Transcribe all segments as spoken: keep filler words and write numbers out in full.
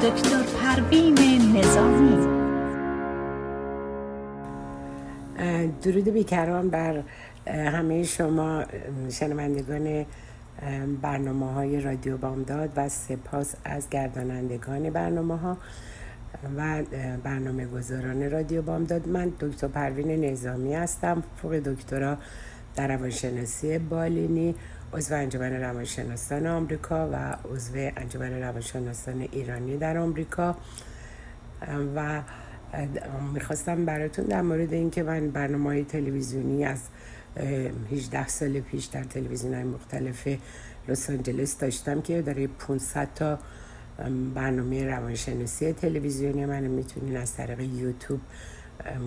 دکتر پروین نظامی. درود بیکران بر همه شما شنوندگان برنامه‌های رادیو بامداد و سپاس از گردانندگان برنامه‌ها و برنامه گذاران رادیو بامداد. من دکتر پروین نظامی هستم، فوق دکترا در روانشناسی بالینی، عضو انجمن روانشناسان آمریکا و عضو انجمن روانشناسان ایرانی در آمریکا. و میخواستم براتون در مورد اینکه من برنامه‌های تلویزیونی از هجده سال پیش در تلویزیون‌های مختلف لس آنجلس داشتم که داره پانصد تا برنامه روانشناسی تلویزیونی من میتونین از طریق یوتیوب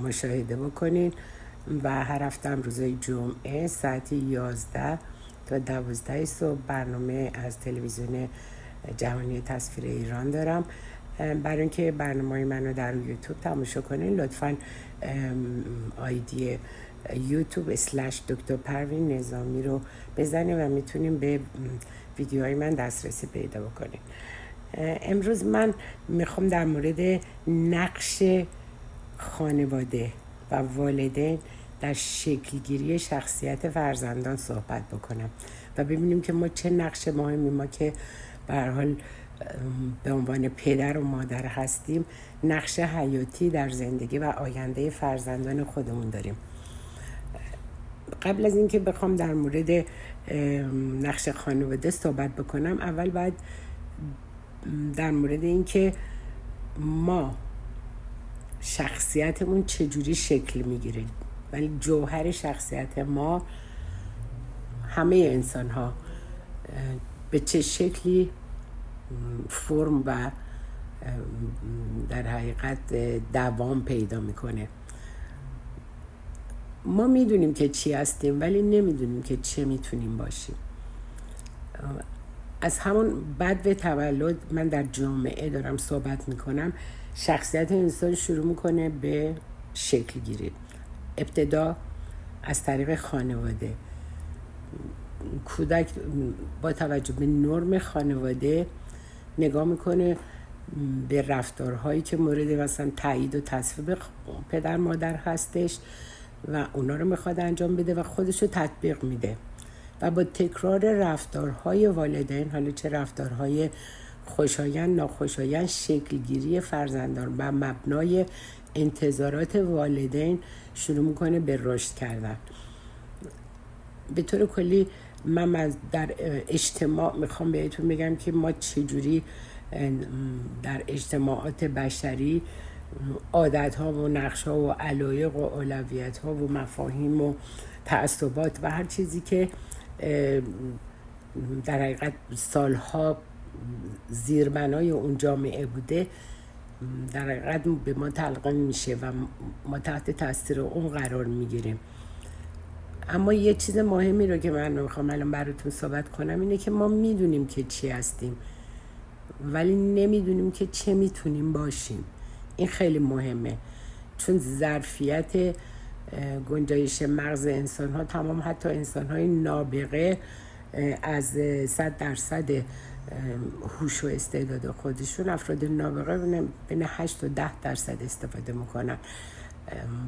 مشاهده بکنین و هر هفته هم روزهای جمعه ساعت یازده تا دوازده صبح برنامه از تلویزیون جهانی تصویر ایران دارم. برای اینکه برنامه منو در یوتیوب تماشا کنین لطفاً آیدی یوتیوب اسلش دکتر پروین نظامی رو بزنین و میتونین به ویدیوهای من دسترسی پیدا بکنین. امروز من میخوام در مورد نقش خانواده و والدین در شکلگیری شخصیت فرزندان صحبت بکنم و ببینیم که ما چه نقش مهمی ما که به هر حال به عنوان پدر و مادر هستیم نقش حیاتی در زندگی و آینده فرزندان خودمون داریم. قبل از اینکه بخوام در مورد نقش خانواده صحبت بکنم، اول باید در مورد اینکه ما شخصیتمون چجوری شکل میگیره، ولی جوهر شخصیت ما همه انسان ها به چه شکلی فرم و در حقیقت دوام پیدا میکنه. ما میدونیم که چی هستیم ولی نمیدونیم که چه میتونیم باشیم. از همون بدو تولد من در جامعه دارم صحبت میکنم. شخصیت انسان شروع میکنه به شکل گیری، ابتدا از طریق خانواده. کودک با توجه به نرم خانواده نگاه میکنه به رفتارهایی که مورد مثلا تایید و تصویب پدر مادر هستش و اونا رو میخواد انجام بده و خودش رو تطبیق میده و با تکرار رفتارهای والدین، حالا چه رفتارهای خوشایند ناخوشایند، شکلگیری فرزندان و مبنای انتظارات والدین شروع میکنه به رشد کردن. به طور کلی من در اجتماع میخوام بهتون بگم که ما چجوری در اجتماعات بشری عادت ها و نقش ها و علایق و اولویت ها و مفاهیم و تعصبات و هر چیزی که در حقیقت سالها زیربنای اون جامعه بوده در حقیقت به ما تلقین میشه و ما تحت تاثیر اون قرار میگیریم. اما یه چیز مهمی رو که من میخوام الان براتون صحبت کنم اینه که ما میدونیم که چی هستیم ولی نمیدونیم که چه میتونیم باشیم. این خیلی مهمه چون ظرفیت گنجایش مغز انسان ها تمام، حتی انسان های نابغه از صد درصد هوش و استعداد خودشون، افراد نابغه بین هشت و ده درصد استفاده میکنن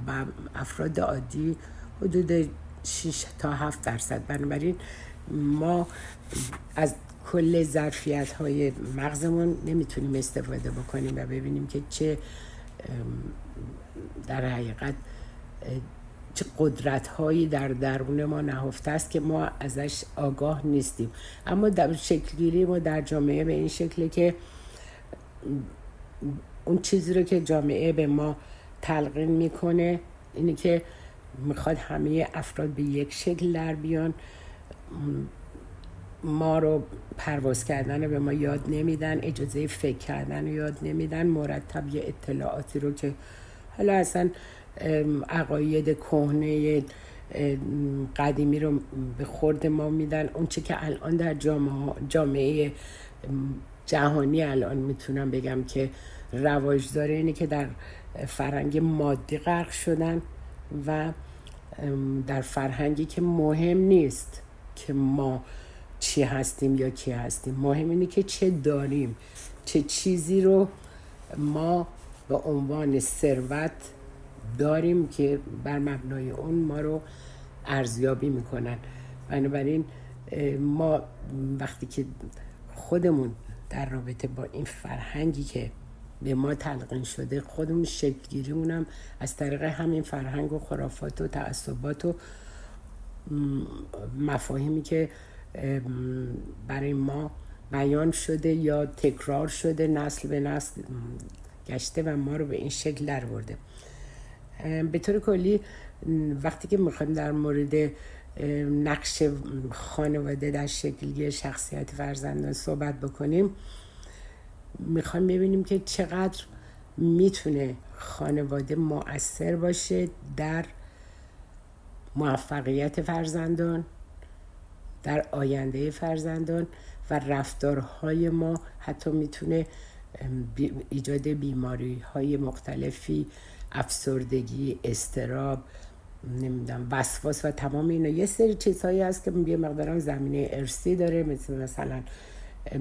و افراد عادی حدود شش تا هفت درصد. بنابراین ما از کل ظرفیت های مغزمون نمیتونیم استفاده بکنیم و ببینیم که چه در حقیقت چه قدرت هایی در درون ما نهفته است که ما ازش آگاه نیستیم. اما در شکل گیری ما در جامعه به این شکله که اون چیزی رو که جامعه به ما تلقین میکنه اینه که میخواد همه افراد به یک شکل در بیان. ما رو پرواز کردن رو به ما یاد نمیدن، اجازه فکر کردن رو یاد نمیدن، مرتب یه اطلاعاتی رو که حالا اصلا عقاید کهنه قدیمی رو به خورد ما میدن. اون چه که الان در جامعه جهانی الان میتونم بگم که رواج داره اینه که در فرهنگ مادی غرق شدن و در فرهنگی که مهم نیست که ما چی هستیم یا کی هستیم. مهم اینه که چه داریم، چه چیزی رو ما به عنوان ثروت داریم که بر مبنای اون ما رو ارزیابی میکنن. بنابراین ما وقتی که خودمون در رابطه با این فرهنگی که به ما تلقین شده خودمون شکل گیریمون هم از طریق همین فرهنگ و خرافات و تعصبات و مفاهیمی که برای ما بیان شده یا تکرار شده نسل به نسل گشته و ما رو به این شکل درآورده. به طور کلی وقتی که میخوایم در مورد نقش خانواده در شکلگیری شخصیت فرزندان صحبت بکنیم، میخوایم ببینیم که چقدر میتونه خانواده مؤثر باشه در موفقیت فرزندان، در آینده فرزندان و رفتارهای ما. حتی میتونه ایجاد بیماری‌های مختلفی، افسردگی، اضطراب، نمیدونم وسواس و تمام اینا یه سری چیزهایی هست که یه مقدار زمینه ارثی داره، مثل مثلا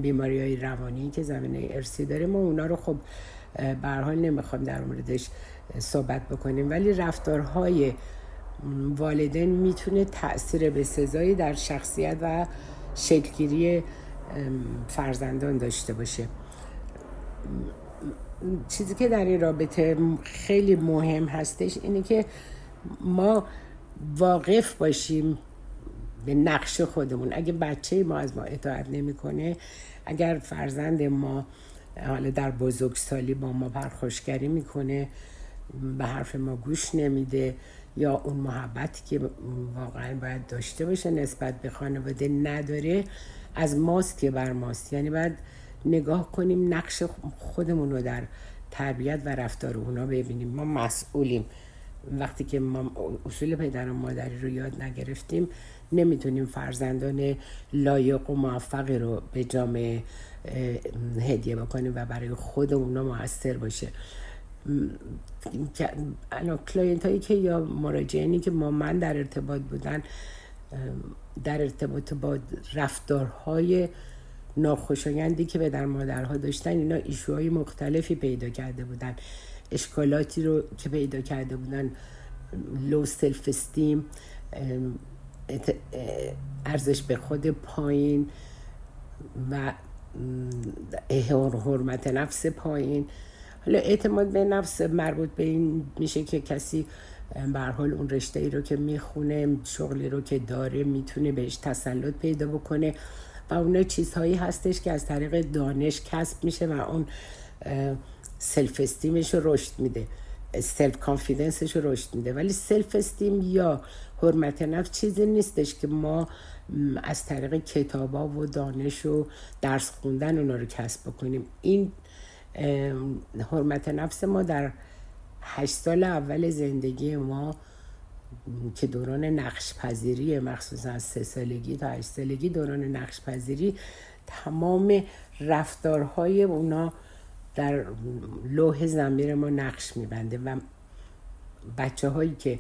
بیماری‌های روانی که زمینه ارثی داره. ما اونا رو خب به هر حال نمیخوام در موردش صحبت بکنیم، ولی رفتارهای والدین میتونه تأثیر بسزایی در شخصیت و شکلگیری فرزندان داشته باشه. چیزی که در این رابطه خیلی مهم هستش اینه که ما واقف باشیم به نقش خودمون. اگه بچه ما از ما اطاعت نمیکنه، اگر فرزند ما حالا در بزرگسالی با ما پرخوشگری میکنه، به حرف ما گوش نمیده یا اون محبتی که واقعا باید داشته باشه نسبت به خانواده نداره، از ماست که بر ماست. یعنی باید نگاه کنیم نقش خودمون رو در تربیت و رفتار اونا ببینیم. ما مسئولیم. وقتی که ما اصول پدر و مادری رو یاد نگرفتیم، نمیتونیم فرزندان لایق و موفقی رو به جامعه هدیه بکنیم و برای خود اونا موثر باشه. الان کلاینت هایی که یا مراجعینی که ما من در ارتباط بودن، در ارتباط با رفتارهای ناخوشایندی که پدر مادرها داشتن، اینا ایشوهای مختلفی پیدا کرده بودن، اشکالاتی رو که پیدا کرده بودن، لو سلف استیم، ارزش به خود پایین و حرمت نفس پایین. حالا اعتماد به نفس مربوط به این میشه که کسی به هر حال اون رشته ای رو که میخونه، شغلی رو که داره، میتونه بهش تسلط پیدا بکنه و اون چیزهایی هستش که از طریق دانش کسب میشه و اون سلف استیمش رو رشد میده، سلف کانفیدنسش رو رشد میده. ولی سلف استیم یا حرمت نفس چیزی نیستش که ما از طریق کتابا و دانش و درس خوندن اونا رو کسب بکنیم. این حرمت نفس ما در هشت سال اول زندگی ما که دوران نقش پذیری، مخصوصا از سه سالگی تا هشت سالگی دوران نقش پذیری، تمام رفتارهای اونا در لوح ضمیر ما نقش میبنده و بچه هایی که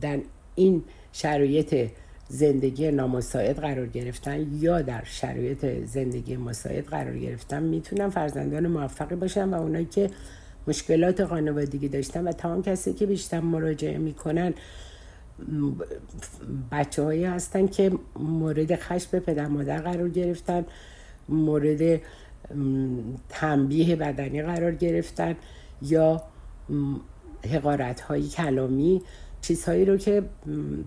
در این شرایط زندگی نامساعد قرار گرفتن یا در شرایط زندگی مساعد قرار گرفتن میتونن فرزندان موفقی باشن و اونایی که مشکلات خانوادگی داشتن و تمام کسی که بیشتر مراجعه میکنن بچه هایی هستن که مورد خشم پدر مادر قرار گرفتن، مورد تنبیه بدنی قرار گرفتن یا حقارت های کلامی، چیزهایی رو که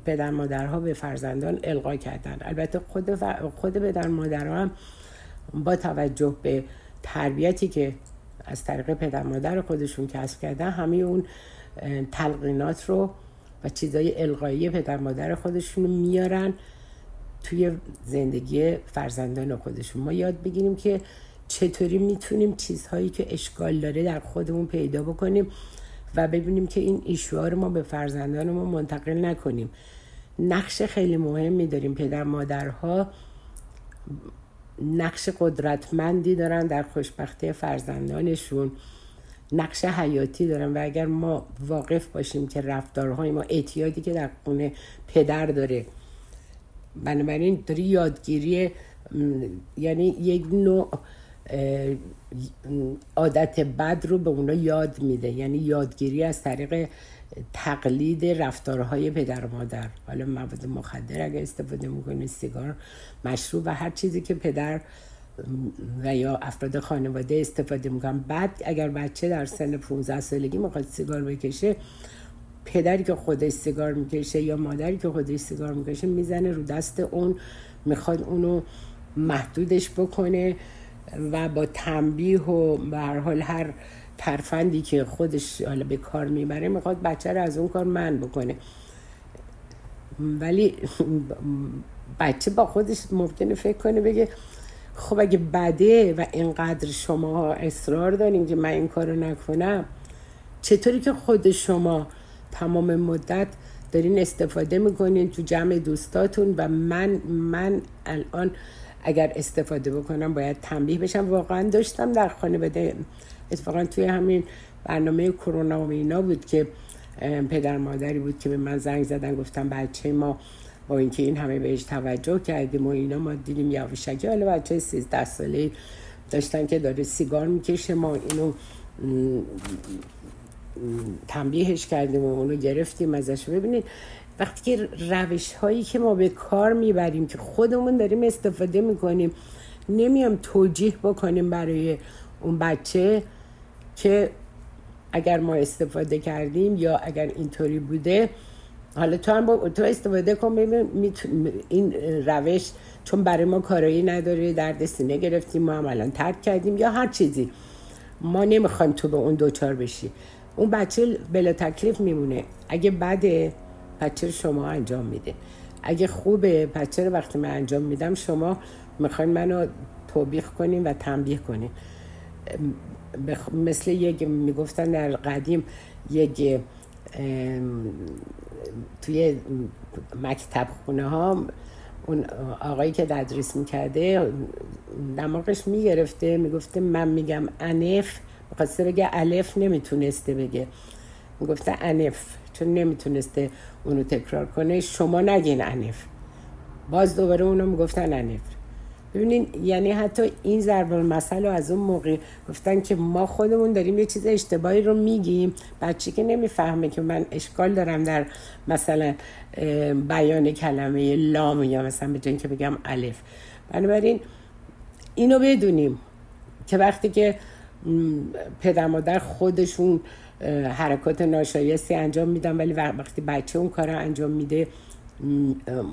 پدر مادرها به فرزندان القا کردن. البته خود خود پدر مادرها هم با توجه به تربیتی که از طریق پدر مادر خودشون کسب کردن، همه اون تلقینات رو و چیزهای القایی پدر مادر خودشون میارن توی زندگی فرزندان خودشون. ما یاد بگیریم که چطوری میتونیم چیزهایی که اشکال داره در خودمون پیدا بکنیم و ببینیم که این ایشوها رو ما به فرزندان ما منتقل نکنیم. نقش خیلی مهمی داریم. پدر مادرها نقش قدرتمندی دارن در خوشبختی فرزندانشون، نقش حیاتی دارن و اگر ما واقف باشیم که رفتارهای ما، اعتیادی که در خونه پدر داره، بنابراین داری یادگیری، یعنی یک نوع عادت بد رو به اونا یاد میده، یعنی یادگیری از طریق تقلید رفتارهای پدر و مادر. حالا مواد مخدر اگه استفاده میکنه، سیگار، مشروب و هر چیزی که پدر و یا افراد خانواده استفاده میکنن. بعد اگر بچه در سن پانزده سالگی میخواد سیگار بکشه، پدری که خودش سیگار میکشه یا مادری که خودش سیگار میکشه میزنه رو دست اون، میخواد اونو محدودش بکنه و با تنبیه و به هر حال هر ترفندی که خودش حالا به کار میبره میخواد بچه رو از اون کار منع بکنه. ولی بچه با خودش ممکنه فکر کنه بگه خب اگه بده و اینقدر شما اصرار دارین که من این کارو نکنم، چطوری که خود شما تمام مدت دارین استفاده میکنین تو جمع دوستاتون و من من الان اگر استفاده بکنم باید تنبیه بشم. واقعا داشتم در خانواده، اتفاقا توی همین برنامه کرونا و اینا بود که پدر مادری بود که به من زنگ زدن گفتن بچه ما با اینکه این همه بهش توجه کردیم و اینا، ما دیدیم یواشکی حالا بچه سیزده ساله داشتن که داره سیگار میکشه، ما اینو تنبیهش کردیم و اونو گرفتیم ازش. ببینید وقتی که روش هایی که ما به کار میبریم که خودمون داریم استفاده میکنیم نمیام توجیه بکنیم برای اون بچه که اگر ما استفاده کردیم یا اگر اینطوری بوده حالا تو هم با تو استفاده کن، ببین این روش چون برای ما کارایی نداره، درد سینه گرفتیم، ما هم الان ترک کردیم یا هر چیزی، ما نمیخوایم تو به اون دوچار بشی. اون بچه بلا تکلیف میمونه. اگه بده بچه شما انجام میده، اگه خوبه بچه رو وقتی من انجام میدم شما میخواین منو توبیخ کنین و تنبیه کنین. بخ... مثل یک میگفتن در قدیم یک توی مکتب خونه ها اون آقایی که تدریس میکرده دماغش میگرفته میگفته من میگم انف، میخواسته بگه الف، نمیتونسته بگه، میگفته انف، چون نمیتونسته اونو تکرار کنه، شما نگین انف، باز دوباره اونو میگفتن انف. ببینین یعنی حتی این ضرب المثل از اون موقع گفتن که ما خودمون داریم یه چیز اشتباهی رو میگیم، بچه که نمیفهمه که من اشکال دارم در مثلا بیان کلمه لام یا مثلا به جای که بگم الف. بنابراین اینو بدونیم که وقتی که پدر مادر خودشون حرکات ناشایستی انجام میدن ولی وقتی بچه اون کارو انجام میده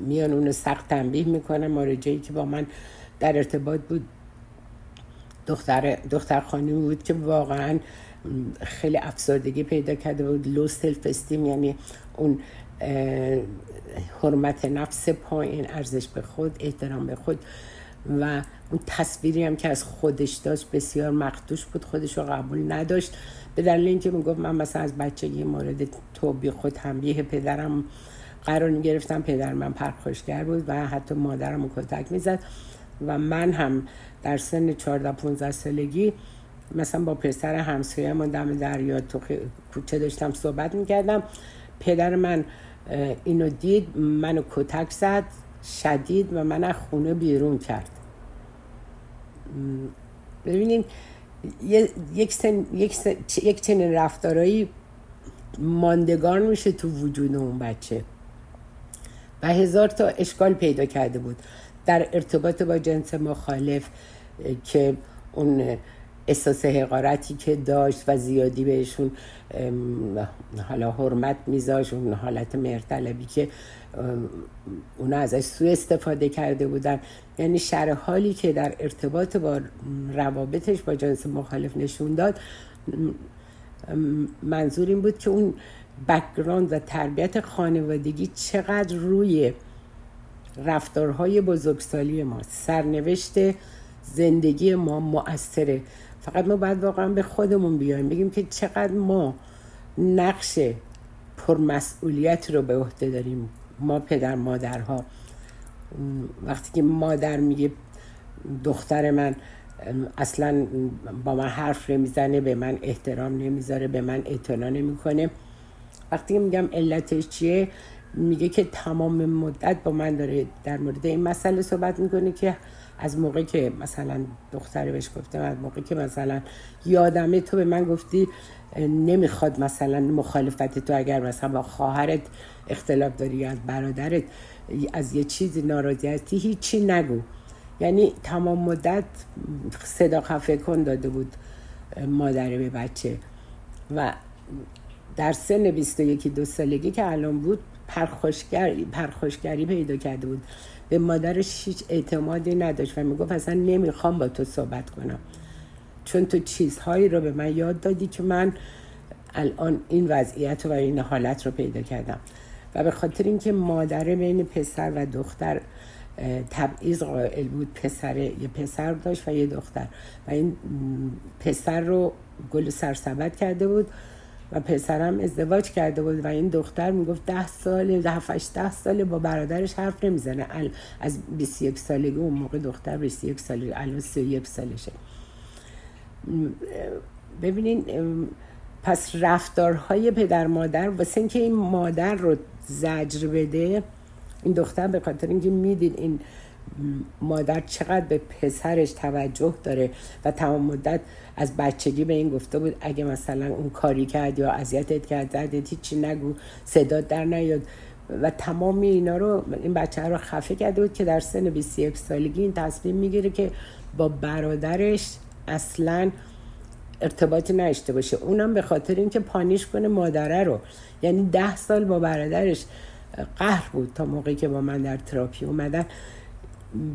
میان اونو سخت تنبیه میکنن. مراجعی که با من در ارتباط بود دختر دختر خانومی بود که واقعا خیلی افسردگی پیدا کرده بود، لو سلف استیم، یعنی اون حرمت نفس پایین، ارزش به خود، احترام به خود و اون تصویری هم که از خودش داشت بسیار مخدوش بود، خودش رو قبول نداشت به دلیل اینکه میگفت من مثلا از بچگی مورد توبیخ و تنبیه پدرم قرار میگرفتم، پدر من پرخاشگر بود و حتی مادرم رو کتک میزد و من هم در سن چهارده پانزده سالگی مثلا با پسر همسایه‌مون دم دریا تو کوچه داشتم صحبت میکردم، پدر من اینو دید، منو کتک زد شدید و من از خونه بیرون کرد. ببینید یک سن، یک سن، یک چنین رفتارایی ماندگار میشه تو وجود اون بچه و هزار تا اشکال پیدا کرده بود در ارتباط با جنس مخالف که اون احساس حقارتی که داشت و زیادی بهشون حالا حرمت میذاشت، اون حالت مهرطلبی که اونا ازش سوء استفاده کرده بودن، یعنی شر حالی که در ارتباط با روابطش با جنس مخالف نشون داد. منظور این بود که اون بک‌گراند و تربیت خانوادگی چقدر روی رفتارهای بزرگسالی ما، سرنوشت زندگی ما مؤثره. فقط ما باید واقعا به خودمون بیایم بگیم که چقدر ما نقش پرمسئولیت رو به عهده داریم. ما پدر مادرها وقتی که مادر میگه دختر من اصلا با من حرف نمیزنه، به من احترام نمیذاره، به من اعتنا نمیکنه، وقتی میگم علتش چیه، میگه که تمام مدت با من داره در مورد این مسئله صحبت میکنه که از موقعی که مثلا دختره بهش گفته، از موقعی که مثلا یادمه تو به من گفتی نمیخواد مثلا مخالفت تو، اگر مثلا با خواهرت اختلاف داری یا از برادرت از یه چیزی ناراضیتی هیچی نگو. یعنی تمام مدت صدا خفه کن داده بود مادره به بچه. و در سن بیست و یک دو سالگی که الان بود پرخوشگری پرخوشگری پیدا کرده بود، به مادرش هیچ اعتمادی نداشت و میگفت اصلا نمیخوام با تو صحبت کنم، چون تو چیزهایی رو به من یاد دادی که من الان این وضعیت و این حالت رو پیدا کردم. و به خاطر اینکه مادره بین پسر و دختر تبعیض قائل بود، پسر یه پسر داشت و یه دختر و این پسر رو گل سرسبد کرده بود و پسرم ازدواج کرده بود و این دختر میگفت ده سال، هفت هشت سال با برادرش حرف نمیزنه. از بیست و یک سالگی، اون موقع دختر بیست و یک سالگی، الان سی و یک سالشه. ببینین پس رفتارهای پدر مادر واسه اینکه این مادر رو زجر بده، این دختر به خاطر اینکه میدید این مادر چقدر به پسرش توجه داره و تمام مدت از بچگی به این گفته بود اگه مثلا اون کاری کرد یا اذیتت کرد هیچی نگو، صدا در نیاد و تمام اینا رو این بچه رو خفه کرده بود که در سن بیست و یک سالگی این تصمیم میگیره که با برادرش اصلا ارتباطی نداشته باشه، اونم به خاطر اینکه پانیش کنه مادره رو. یعنی ده سال با برادرش قهر بود تا موقعی که با من در تراپی اومدن،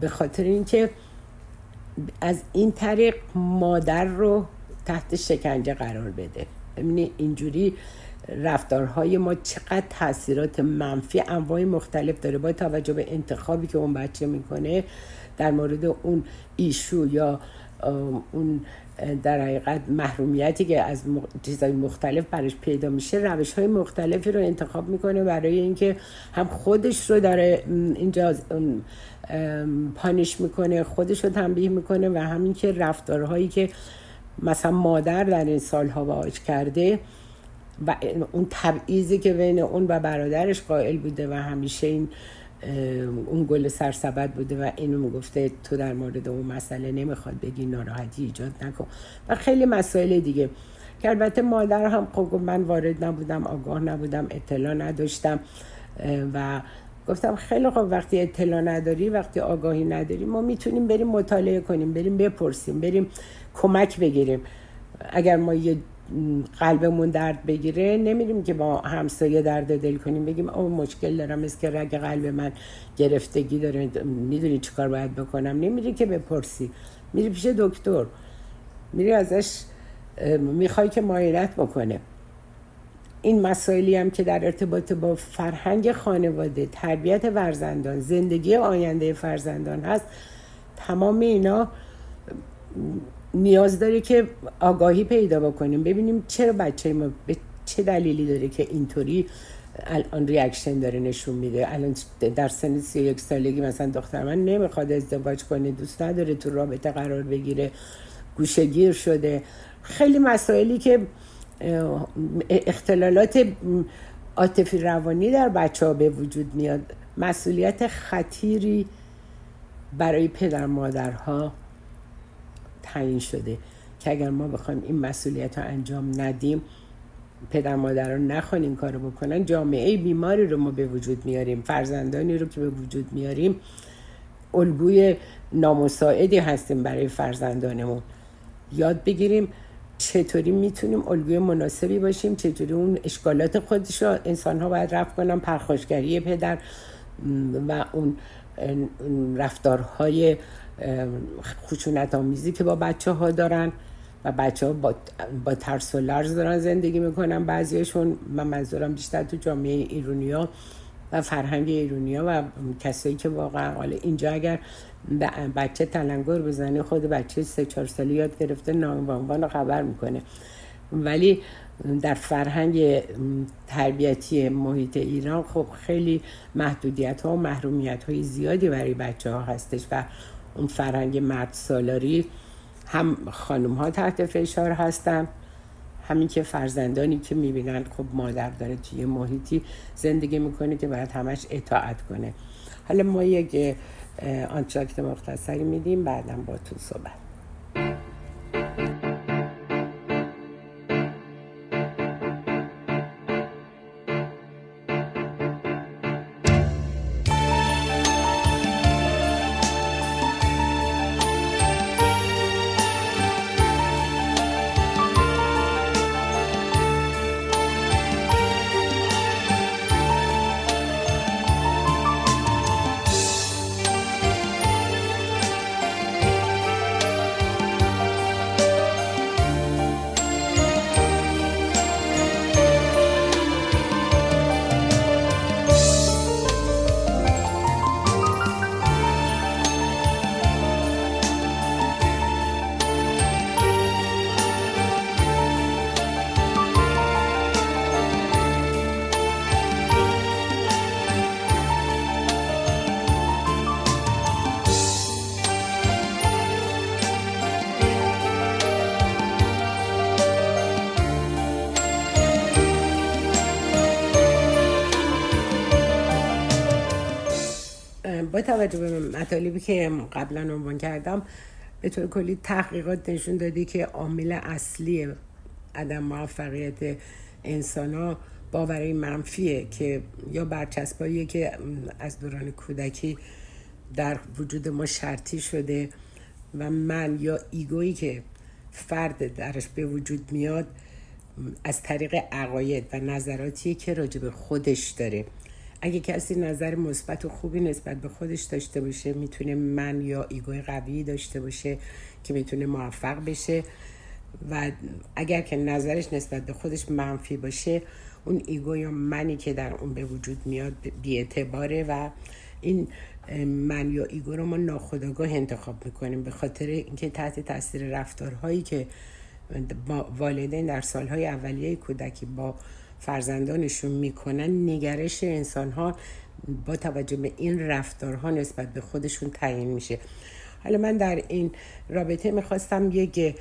به خاطر اینکه از این طریق مادر رو تحت شکنجه قرار بده. یعنی اینجوری رفتارهای ما چقدر تاثیرات منفی انواع مختلف داره با توجه به انتخابی که اون بچه میکنه در مورد اون ایشو یا اون در حقیقت محرومیتی که از چیزهای مختلف برش پیدا میشه، روش‌های مختلفی رو انتخاب میکنه برای اینکه هم خودش رو داره اینجا پانیش میکنه، خودش رو تنبیه میکنه و همین که رفتارهایی که مثلا مادر در این سالها باهاش کرده و اون تبعیضی که بین اون و برادرش قائل بوده و همیشه این اون گل سرسبد بوده و اینو میگفته تو در مورد اون مسئله نمیخواد بگی، ناراحتی ایجاد نکن و خیلی مسائل دیگه که البته مادر هم خب من وارد نبودم، آگاه نبودم، اطلاع نداشتم و گفتم خیلی خب وقتی اطلاع نداری، وقتی آگاهی نداری، ما میتونیم بریم مطالعه کنیم، بریم بپرسیم، بریم کمک بگیریم. اگر ما یه قلبمون درد بگیره نمیریم که با همسایه درد دل کنیم، بگیم او مشکل دارم، از که رگ قلب من گرفتگی داره، میدونی چی کار باید بکنم. نمیری که بپرسی، میری پیش دکتر، میری ازش میخوای که معاینت بکنه. این مسائلی هم که در ارتباط با فرهنگ خانواده، تربیت فرزندان، زندگی آینده فرزندان هست، تمام اینا نیاز داره که آگاهی پیدا بکنیم، ببینیم چرا بچه ما به چه دلیلی داره که اینطوری الان ریاکشن داره نشون میده. الان در سن سی و یک سالگی مثلا دختر من نمیخواد ازدواج کنه، دوست نداره تو رابطه قرار بگیره، گوشه‌گیر شده. خیلی مسائلی که اختلالات عاطفی روانی در بچه‌ها به وجود میاد، مسئولیت خطیری برای پدر مادرها تعیین شده که اگر ما بخوایم این مسئولیت رو انجام ندیم، پدر مادران نخوان این کار رو بکنن، جامعه بیماری رو ما به وجود میاریم، فرزندانی رو که به وجود میاریم الگوی نامساعدی هستیم برای فرزندانمون. یاد بگیریم چطوری میتونیم الگوی مناسبی باشیم، چطوری اون اشکالات خودش رو انسان ها باید رفع کنن، پرخاشگری پدر و اون رفتارهای خشونت آمیزی که با بچه ها دارن و بچه ها با, با ترس و لرز دارن زندگی میکنن بعضیشون. من منظورم بیشتر تو جامعه ایرونیا و فرهنگ ایرونیا و کسایی که واقعا حالا اینجا اگر بچه تلنگر بزنه، خود بچه سه چهار سالی یاد گرفته نامبانبان خبر میکنه، ولی در فرهنگ تربیتی محیط ایران خب خیلی محدودیت ها و محرومیت های زیادی برای بچه ها هستش و اون فرهنگ مرد سالاری هم خانم ها تحت فشار هستن، همین که فرزندانی که میبینن خب مادر داره توی محیطی زندگی میکنه که باید همش اطاعت کنه. حالا ما یک آنچاکت مختصری میدیم، بعدم با تو صحبت. با توجه به مطالبی که قبلا عنوان کردم، به طور کلی تحقیقات نشون داده که عامل اصلی عدم موفقیت انسان‌ها باورهای منفیه که یا برچسباییه که از دوران کودکی در وجود ما شرطی شده و من یا ایگویی که فرد درش به وجود میاد از طریق عقاید و نظراتیه که راجع به خودش داره. اگه کسی نظر مثبت و خوبی نسبت به خودش داشته باشه، میتونه من یا ایگوی قوی داشته باشه که میتونه موفق بشه، و اگر که نظرش نسبت به خودش منفی باشه، اون ایگو یا منی که در اون به وجود میاد بی‌اعتباره و این من یا ایگو رو ما ناخودآگاه انتخاب میکنیم، به خاطر اینکه تحت تاثیر رفتارهایی که والدین در سالهای اولیه کودکی با فرزندانشون میکنن، نگرش انسانها با توجه به این رفتارها نسبت به خودشون تعیین میشه. حالا من در این رابطه میخواستم یک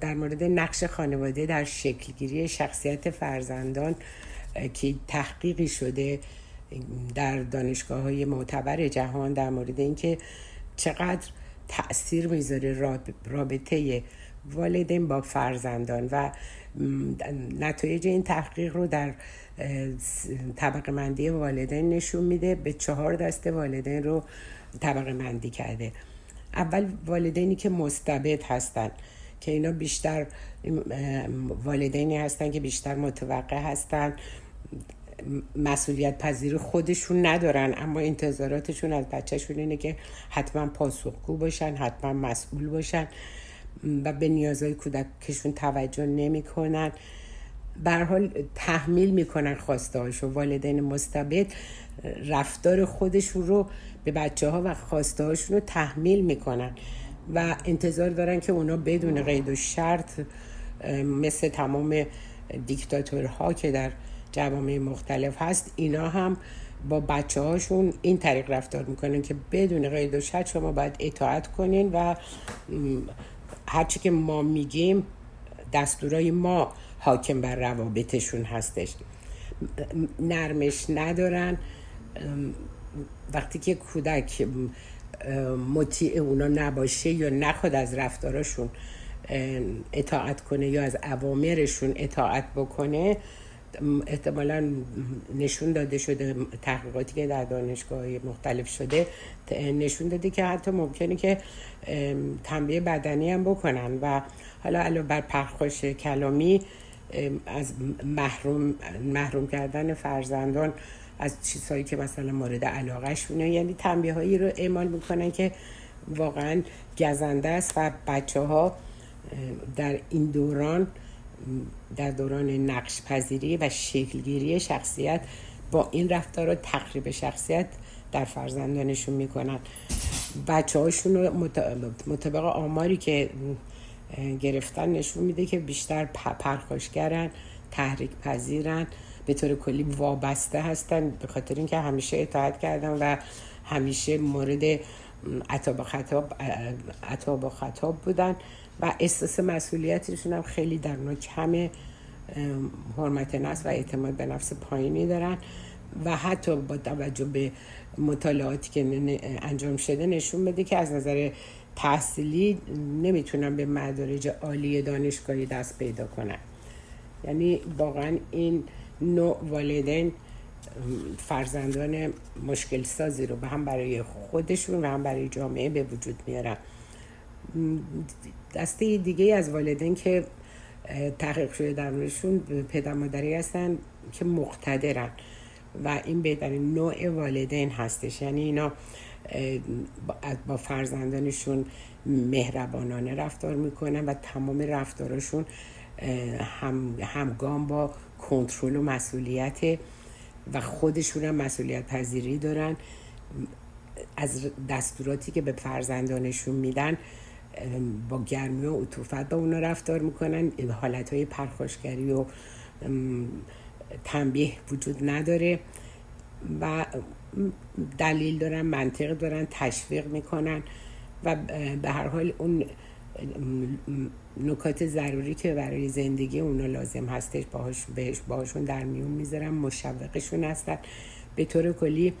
در مورد نقش خانواده در شکلگیری شخصیت فرزندان که تحقیقی شده در دانشگاه‌های معتبر جهان در مورد اینکه چقدر تأثیر میذاره رابطه والدین با فرزندان و نتایج این تحقیق رو در طبقه بندی والدین نشون میده. به چهار دسته والدین رو طبقه بندی کرده. اول والدینی که مستبد هستن، که اینا بیشتر والدینی هستن که بیشتر متوقع هستن، مسئولیت پذیر خودشون ندارن، اما انتظاراتشون از بچه‌شون اینه که حتما پاسخگو باشن، حتما مسئول باشن و به نیازهای کودکشون توجه نمی کنن. به هر حال تحمیل می کنن خواسته هاشو. والدین مستبد رفتار خودشون رو به بچه ها و خواسته هاشون رو تحمیل می کنن و انتظار دارن که اونا بدون قید و شرط، مثل تمام دیکتاتورها که در جوامع مختلف هست، اینا هم با بچه هاشون این طریق رفتار می کنن که بدون قید و شرط شما باید اطاعت کنین و هرچی که ما میگیم، دستورای ما حاکم بر روابطشون هستش. نرمش ندارن. وقتی که کودک مطیع اونا نباشه یا نخواد از رفتاراشون اطاعت کنه یا از اوامرشون اطاعت بکنه، احتمالا نشون داده شده، تحقیقاتی که در دانشگاه‌های مختلف شده نشون داده که حتی ممکنه که تنبیه بدنی هم بکنن و حالا علاوه بر پرخوش کلامی از محروم محروم کردن فرزندان از چیزهایی که مثلا مورد علاقه شونه، یعنی تنبیه‌هایی رو اعمال میکنن که واقعا گزنده است و بچه‌ها در این دوران در دوران نقش پذیری و شکلگیری شخصیت با این رفتارها تخریب شخصیت در فرزندانشون میکنن. بچه هاشون رو مطابق آماری که گرفتن نشون میده که بیشتر پرخاشگرن، تحریک پذیرن، به طور کلی وابسته هستن، به خاطر اینکه همیشه اطاعت کردن و همیشه مورد عتاب و خطاب عتاب و خطاب بودن و احساس مسئولیتشون هم خیلی در اونها کمه، حرمت نفس و اعتماد به نفس پایینی دارن و حتی با توجه به مطالعاتی که انجام شده نشون بده که از نظر تحصیلی نمیتونن به مدارج عالی دانشگاهی دست پیدا کنن. یعنی واقعا این نوع والدین فرزندان مشکل سازی رو به هم برای خودشون و هم برای جامعه به وجود میارن. دسته دیگه از والدین که تحقیق شده در موردشون پدر مادری هستن که مقتدرن و این بهترین نوع والدین هستش، یعنی اینا با فرزندانشون مهربانانه رفتار میکنن و تمام رفتارشون هم همگام با کنترل و مسئولیت و خودشون هم مسئولیت پذیری دارن. از دستوراتی که به فرزندانشون میدن با گرمی و عطوفت با اونا رفتار میکنن، حالتهای پرخاشگری و تنبیه وجود نداره و دلیل دارن، منطق دارن، تشویق میکنن و به هر حال اون نکات ضروری که برای زندگی اونا لازم هستش باهاش بهش باهاشون در میون میذارن، مشوقشون هستن. به طور کلی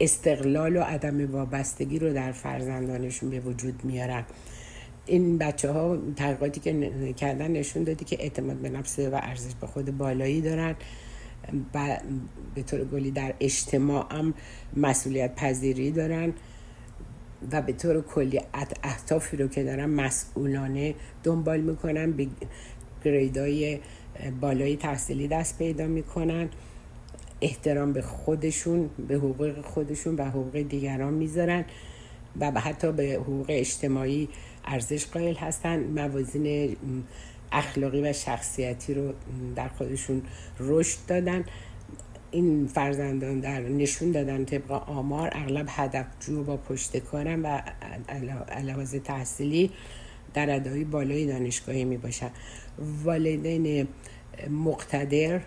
استقلال و عدم وابستگی رو در فرزندانشون به وجود میارن. این بچه ها تحقیقاتی که کردن نشون دادی که اعتماد به نفس و ارزش به خود بالایی دارن و به طور کلی در اجتماع هم مسئولیت پذیری دارن و به طور کلی اهدافی رو که دارن مسئولانه دنبال میکنن، به گریدهای بالای تحصیلی دست پیدا میکنن، احترام به خودشون، به حقوق خودشون و حقوق دیگران میذارن و حتی به حقوق اجتماعی ارزش قائل هستن. موازین اخلاقی و شخصیتی رو در خودشون رشد دادن. این فرزندان در نشون دادن طبق آمار اغلب هدفجو با پشتکارن و علاوه تحصیلی در ادای بالای دانشگاهی می باشن. والدین مقتدر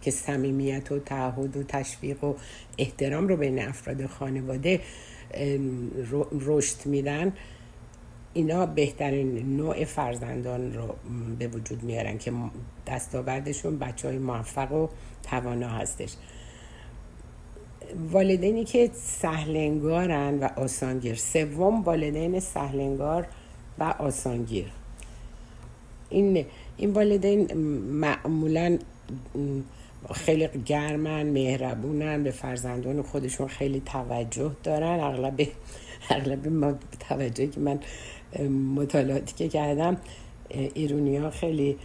که صمیمیت و تعهد و تشویق و احترام رو بین افراد خانواده رشد میدن، اینا بهترین نوع فرزندان رو به وجود میارن که دستاوردشون بچه های موفق و توانا هستش. والدینی که سهلنگارن و آسانگیر. سوم، والدین سهلنگار و آسانگیر. این این والدین معمولاً خیلی گرمن، مهربونن، به فرزندان خودشون خیلی توجه دارن. اغلب اغلب ما توجهی که من مطالعاتی که کردم، ایرانی‌ها خیلی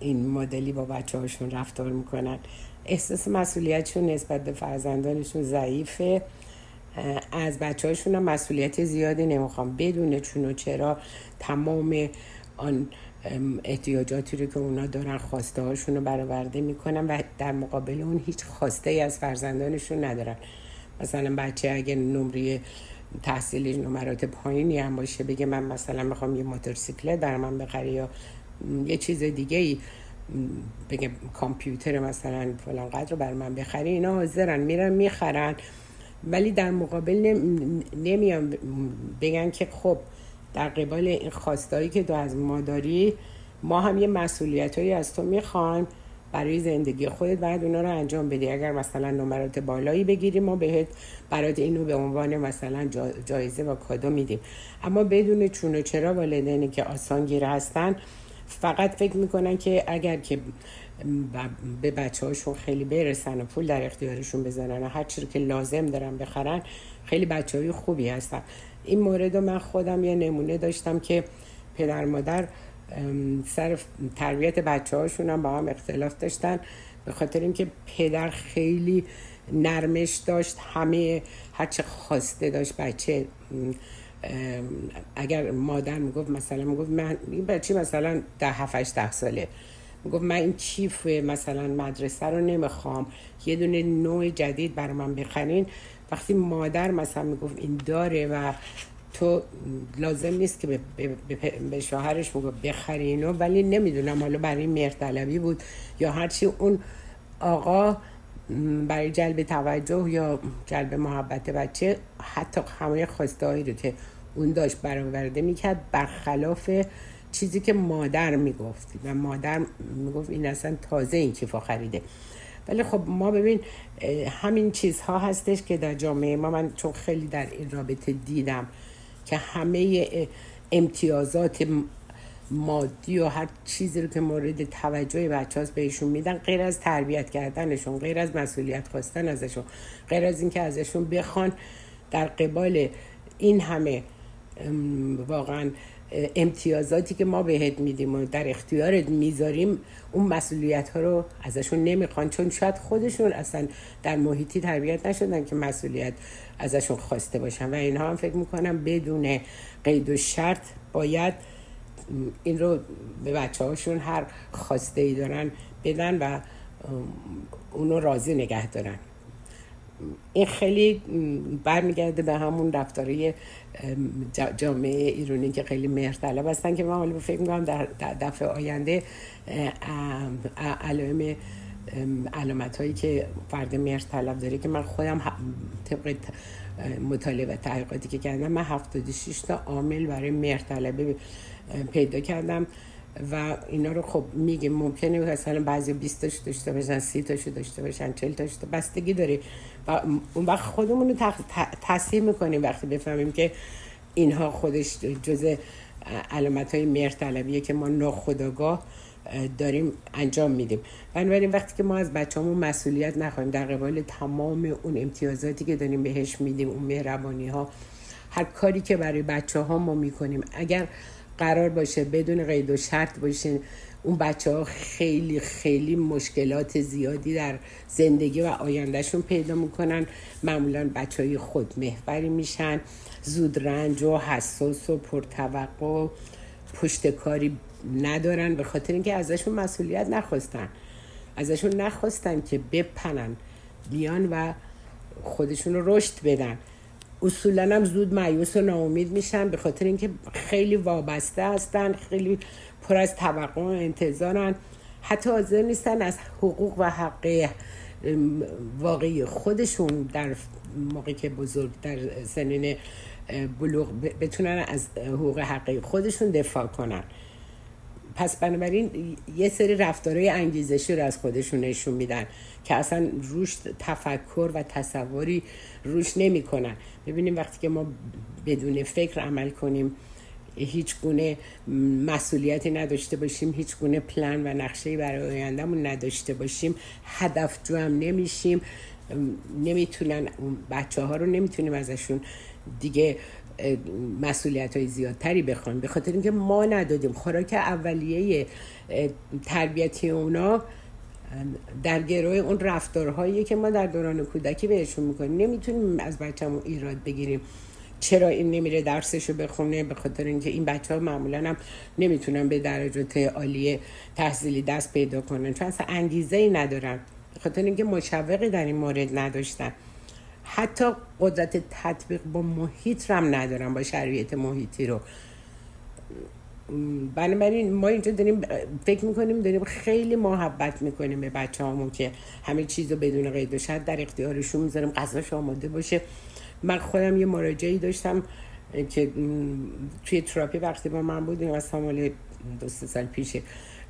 این مدلی با بچه‌هاشون رفتار میکنن. احساس مسئولیتشون نسبت به فرزندانشون ضعیفه. از بچه‌هاشون هم مسئولیت زیادی نمیخوام، بدون چون و چرا تمام آن احتیاجاتی رو که اونا دارن، خواسته هاشون رو برآورده میکنن و در مقابل اون هیچ خواسته ای از فرزندانشون ندارن. مثلا بچه اگه نمره تحصیلی نمرات پایینی هم باشه، بگه من مثلا میخوام یه موتورسیکلت برام بخری یا یه چیز دیگه ای، بگه کامپیوتر مثلا فلان قدر برام بخری، اینا حاضرن میرن میخرن، ولی در مقابل نمیان بگن که خب در قبال این خواستایی که تو از ما داری، ما هم یه مسئولیتایی از تو میخوایم برای زندگی خودت، باید اونا رو انجام بدی. اگر مثلا نمرات بالایی بگیری، ما بهت برات اینو به عنوان مثلا جا، جایزه و کادو میدیم. اما بدون چون و چرا، والدینی که آسانگیر هستن فقط فکر میکنن که اگر که به بچه‌هاشون خیلی برسن و پول در اختیارشون بذارن و هر چیزی که لازم دارن بخرن، خیلی بچه‌های خوبی هستن. این مورد رو من خودم یه نمونه داشتم که پدر مادر سر تربیت بچه هاشون هم با هم اختلاف داشتن، به خاطر اینکه پدر خیلی نرمش داشت، همه هرچه خواسته داشت بچه. اگر مادر میگفت مثلا میگفت من این بچه مثلا ده هفت ده ساله، میگفت من این کیف مثلا مدرسه رو نمیخوام، یه دونه نوع جدید برای من بخرین. وقتی مادر مثلا میگفت این داره و تو لازم نیست که به شوهرش میگفت بخری اینو، ولی نمیدونم حالا برای مهرطلبی بود یا هرچی، اون آقا برای جلب توجه یا جلب محبت بچه حتی همه خواسته هایی رو که اون داشت برآورده میکرد برخلاف چیزی که مادر میگفت و مادر میگفت این اصلا تازه این کیفو خریده. ولی خب ما ببین همین چیزها هستش که در جامعه ما، من چون خیلی در این رابطه دیدم که همه امتیازات مادی و هر چیزی رو که مورد توجه بچه هاست بهشون میدن، غیر از تربیت کردنشون، غیر از مسئولیت خواستن ازشون، غیر از این که ازشون بخوان در قبال این همه واقعا امتیازاتی که ما بهت میدیم و در اختیارت میذاریم، اون مسئولیت ها رو ازشون نمیخوان، چون شاید خودشون اصلا در محیطی تربیت نشدن که مسئولیت ازشون خواسته باشن. و اینها هم فکر میکنم بدون قید و شرط باید این رو به بچه هاشون هر خواسته ای دارن بدن و اونو راضی نگه دارن. این خیلی برمیگرده به همون رفتاری جامعه ایرانی که خیلی مهرطلب هستن، که من حالا فکر می‌کنم در دفعه آینده علائم علامت هایی که فرد مهرطلب داره که من خودم طبق مطالعه و تحقیقاتی که کردم من هفتاد و شش تا عامل برای مهرطلبی پیدا کردم و اینا رو خب میگه ممکنه مثلا بعضی بیست تاشو داشته باشن، سی تاشو داشته باشن، چهل تاشو داشته، بستگی داره و اون وقت خودمون رو تصحیح میکنیم وقتی بفهمیم که اینها خودش جزء علامت‌های مهرطلبیه که ما ناخودآگاه داریم انجام میدیم. بنابراین وقتی که ما از بچه‌مون مسئولیت نخواهیم در قبال تمام اون امتیازاتی که داریم بهش میدیم، اون مهربانی‌ها، هر کاری که برای بچه‌ها ما میکنیم، اگر قرار باشه بدون قید و شرط باشه، اون بچه ها خیلی خیلی مشکلات زیادی در زندگی و آیندهشون پیدا میکنن. معمولا بچه های خودمحوری میشن، زود رنج و حساس و پرتوقع و پشتکاری ندارن، به خاطر اینکه ازشون مسئولیت نخواستن، ازشون نخواستن که بپنن بیان و خودشون رو رشد بدن. اصولا هم زود مایوس و ناامید میشن به خاطر اینکه خیلی وابسته هستن، خیلی پر از توقع و انتظارن، حتی حاضر نیستن از حقوق و حق واقعی خودشون در موقعی که بزرگ در سنین بلوغ بتونن از حقوق حقیقی خودشون دفاع کنن. پس بنابراین یه سری رفتارهای انگیزشی رو از خودشون نشون میدن که اصلا روش تفکر و تصوری روش نمی کنن. ببینیم وقتی که ما بدون فکر عمل کنیم، هیچ گونه مسئولیتی نداشته باشیم، هیچ گونه پلان و نقشه‌ای برای آیندهمون نداشته باشیم، هدفجو هم نمیشیم، نمیتونن بچه‌ها رو نمیتونیم ازشون دیگه مسئولیت های زیادتری بخوایم، به خاطر اینکه ما ندادیم. خوراک اولیه تربیتی اونا در گروه اون رفتارهایی که ما در دوران کودکی بهشون میکنیم. نمیتونیم از بچه‌مون ایراد بگیریم چرا این نمیره درسشو بخونه، به خاطر اینکه این بچه‌ها معمولاً هم نمیتونن به درجات عالی تحصیلی دست پیدا کنن، چون اصلا انگیزه‌ای ندارن، به خاطر اینکه مشوقی در این مورد نداشتن، حتی قدرت تطبیق با محیط رم ندارن، با شرایط محیطی رو. بنابراین ما اینجا داریم فکر میکنیم داریم خیلی محبت میکنیم به بچه هامون که همه چیز رو بدون قید و شرط در اختیارشون میذاریم، غذاش آماده باشه. من خودم یه مراجعی داشتم که توی تراپی وقتی با من بود، این سال دو سه سال پیشه،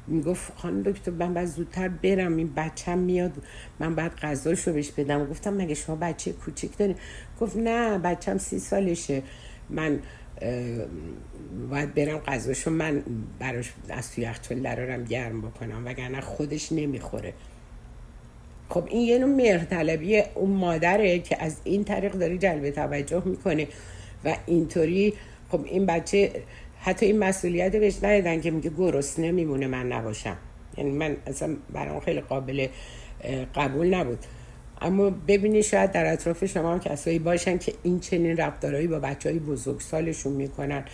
میگفت خانم دکتر من باید زودتر برم، این بچم میاد، من باید غذاشو بهش بدم. گفتم مگه شما بچه کوچیک دارین؟ گفت نه بچم سی سالشه، من باید برم غذاشو من براش از توی یخچال درارم گرم بکنم وگرنه خودش نمیخوره. خب این یه نوع مهرطلبی اون مادره که از این طریق داره جلب توجه میکنه و اینطوری خب این بچه حتی این مسئولیت بهش ندادن که میگه گرسنه میمونه من نباشم. یعنی من اصلا برام خیلی قابل قبول نبود. اما ببینی شاید در اطراف شما هم کسایی باشن که این چنین رفتارهایی با بچهای بزرگسالشون میکنن،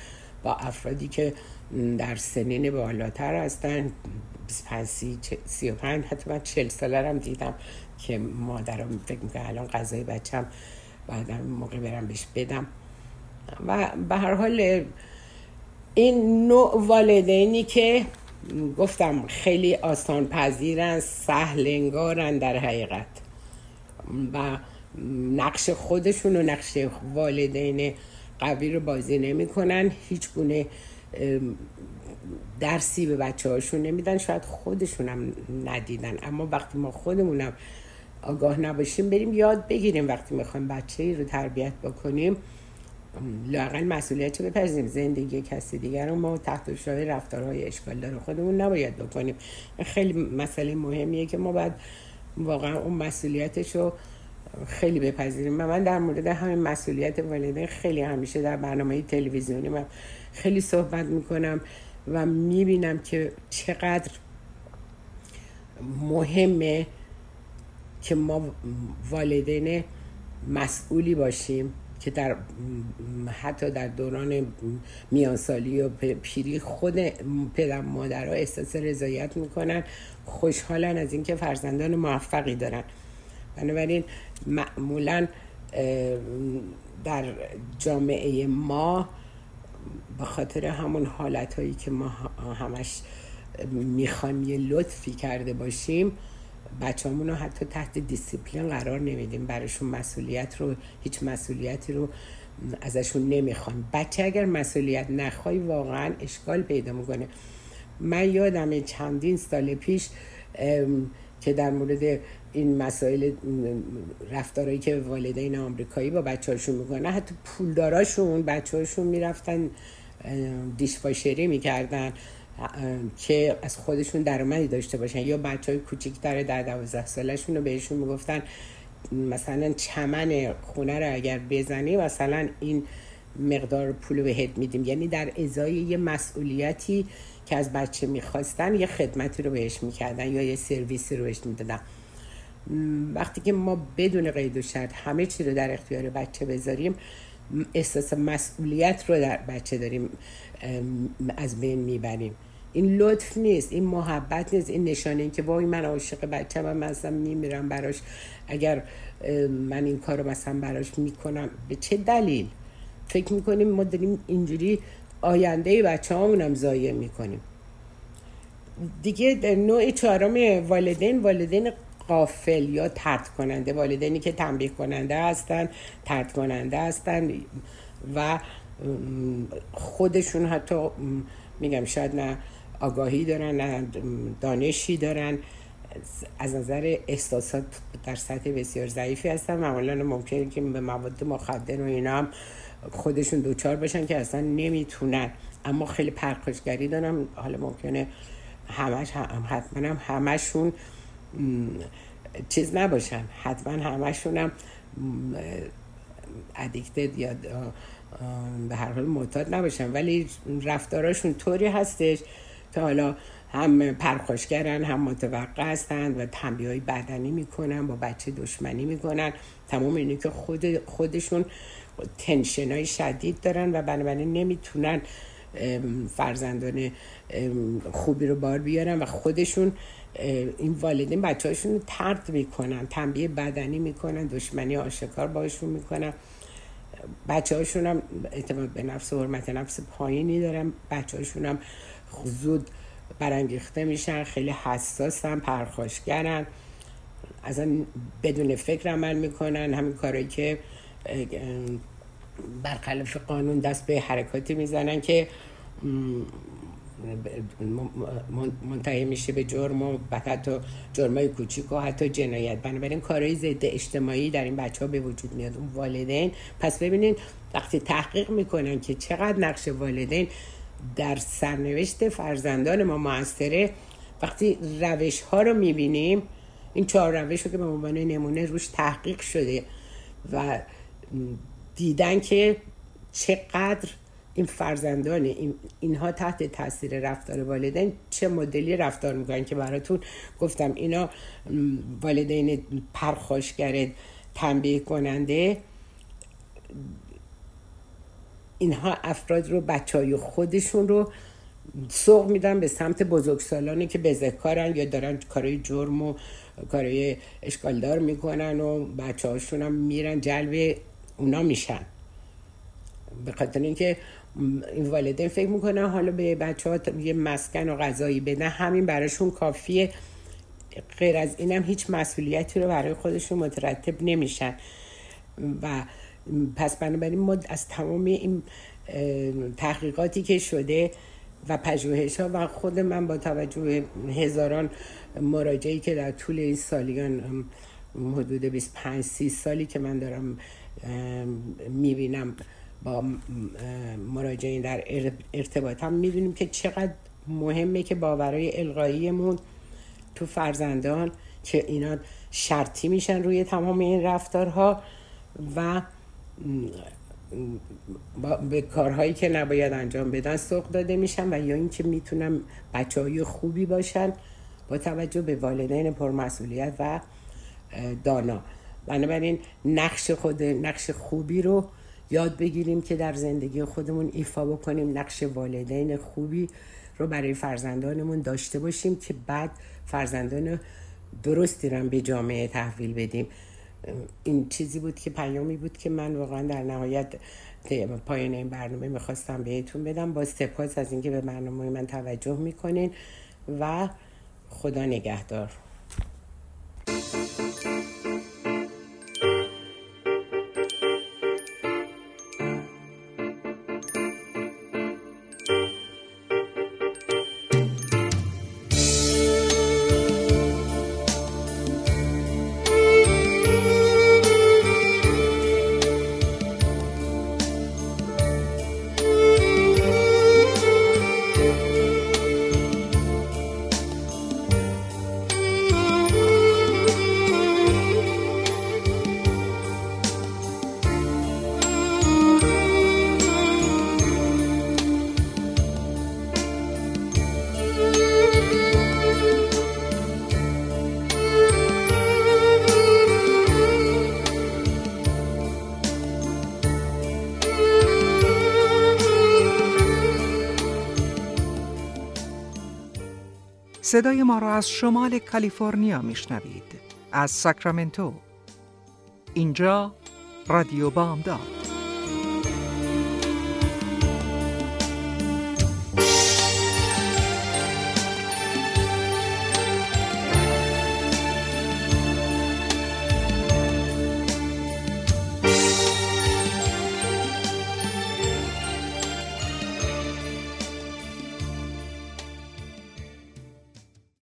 با افرادی که در سنین بالاتر هستن، بیست و پنج سی و پنج، حتی من چهل ساله هم دیدم که مادرام فکر میکنه الان غذای بچم بعدا موقع برم بهش بدم. و به هر حال این نوع والدینی که گفتم خیلی آسان پذیرن، سهل انگارن در حقیقت و نقش خودشون و نقش والدین قوی رو بازی نمی کنن، هیچ گونه درسی به بچه هاشون نمیدن، شاید خودشون هم ندیدن. اما وقتی ما خودمونم آگاه نباشیم، بریم یاد بگیریم وقتی میخوایم بچه‌ای رو تربیت بکنیم، لااقل مسئولیت رو بپذیریم. زندگی کسی دیگر رو ما تحت شعاع رفتارهای اشکالدار خودمون نباید بکنیم. خیلی مسئله مهمیه که ما باید واقعا اون مسئولیتش رو خیلی بپذیریم. من در مورد همین مسئولیت والدین خیلی همیشه در برنامه تلویزیونی من خیلی صحبت میکنم و میبینم که چقدر مهمه که ما والدین مسئولی باشیم، که در حتی در دوران میانسالی و پیری خود پدر مادرها احساس رضایت میکنن، خوشحالن از اینکه فرزندان موفقی دارن. بنابراین معمولا در جامعه ما به خاطر همون حالتهایی که ما همش میخوایم یه لطفی کرده باشیم، بچه‌مون رو حتی تحت دیسیپلین قرار نمیدیم، براشون مسئولیت رو، هیچ مسئولیتی رو ازشون نمیخوایم. بچه اگر مسئولیت نخوای واقعا اشکال پیدا میکنه. من یادم چندین سال پیش که در مورد این مسائل رفتارهایی که والدین آمریکایی با بچه‌هاشون میکنن، حتی پولداراشون بچه‌هاشون میرفتن دیشواشری میکردن که از خودشون درآمدی داشته باشن، یا بچه‌های کوچیک‌تر در دوازده سالشون رو بهشون میگفتن مثلا چمن خونه رو اگر بزنی مثلا این مقدار پول بهت میدیم، یعنی در ازای یه مسئولیتی که از بچه میخواستن یه خدمتی رو بهش میکردن یا یه سرویسی رو بهش میدادن. وقتی که ما بدون قید و شرط همه چی رو در اختیار بچه بذاریم، احساس مسئولیت رو در بچه داریم از بین میبریم. این لطف نیست، این محبت نیست، این نشانه این که وای من عاشق بچه‌م و مثلا میمیرم براش اگر من این کار رو مثلا براش میکنم. به چه دلیل؟ فکر میکنیم ما داریم اینجوری آینده بچه همونم ضایع میکنیم دیگه. نوع چهارم والدین، والدین غافل یا طرد کننده، والدینی که تنبیه کننده هستن، طرد کننده هستن و خودشون حتی میگم شاید نه آگاهی دارن نه دانشی دارن، از نظر احساسات در سطح بسیار ضعیفی هستن، معمولا ممکنه که به مواد مخدر و اینا هم خودشون دوچار باشن که اصلا نمیتونن، اما خیلی پرخاشگری دارن. حالا ممکنه همش هم حتما هم همشون چیز نباشن، حتما همشون هم ادیکتد یا به هر حال معتاد نباشن، ولی رفتاراشون طوری هستش که حالا هم پرخاشگرن هم متوقع هستن و تنبیه‌های بدنی میکنن، با بچه دشمنی میکنن. تمام اینه که خود خودشون تنشنای شدید دارن و بنابراین نمیتونن فرزندان خوبی رو بار بیارن و خودشون این والدین بچه‌هاشون رو طرد میکنن، تنبیه بدنی میکنن، دشمنی آشکار باشون میکنن. بچه‌هاشون هم اعتماد به نفس و حرمت نفس پایینی دارن، بچه‌هاشون هم زود برانگیخته میشن، خیلی حساسن، پرخاشگرن، اصلا بدون فکر عمل میکنن، همین کارایی که برخلاف قانون دست به حرکاتی میزنن که منتهی میشه به جرم و حتی جرمای کوچیک و حتی جنایت. بنابراین کارهای ضد اجتماعی در این بچه ها به وجود میاد. اون والدین، پس ببینین وقتی تحقیق میکنن که چقدر نقش والدین در سرنوشت فرزندان ما موثره، وقتی روش ها رو میبینیم، این چهار روش رو که به عنوان نمونه روش تحقیق شده و دیدن که چقدر این فرزندان این اینها تحت تاثیر رفتار والدین چه مدلی رفتار میکنن، که براتون گفتم اینا والدین پرخاشگر تنبیه کننده اینها افراد رو، بچهای خودشون رو سوق میدن به سمت بزرگسالانی که بزهکارن یا دارن کارهای جرم و کارهای اشکالدار میکنن و بچه‌هاشون هم میرن جلب اونا میشن. به خاطر اینکه این والدین فکر میکنن حالا به بچه ها یه مسکن و غذایی بدن همین براشون کافیه، غیر از اینم هیچ مسئولیتی رو برای خودشون مترتب نمیشن و پس بنابراین ما از تمام این تحقیقاتی که شده و پژوهش ها و خود من با توجه هزاران مراجعی که در طول این سالیان حدود بیست و پنج سی سالی که من دارم میبینم با مراجعین در ارتباطم، میبینیم که چقدر مهمه که باورهای القاییمون تو فرزندان که اینا شرطی میشن روی تمام این رفتارها و به کارهایی که نباید انجام بدن سوق داده میشن، و یا این که میتونن بچه‌های خوبی باشن با توجه به والدین پرمسئولیت و دانا. بنابراین نقش خود نقش خوبی رو یاد بگیریم که در زندگی خودمون ایفا بکنیم، نقش والدین خوبی رو برای فرزندانمون داشته باشیم که بعد فرزندان درستی رو به جامعه تحویل بدیم. این چیزی بود که پیامی بود که من واقعا در نهایت پایان این برنامه میخواستم بهتون بدم. با سپاس از اینکه به برنامه من توجه میکنین و خدا نگهدار. صدای ما را از شمال کالیفرنیا میشنوید، از ساکرامنتو. اینجا رادیو بامداد.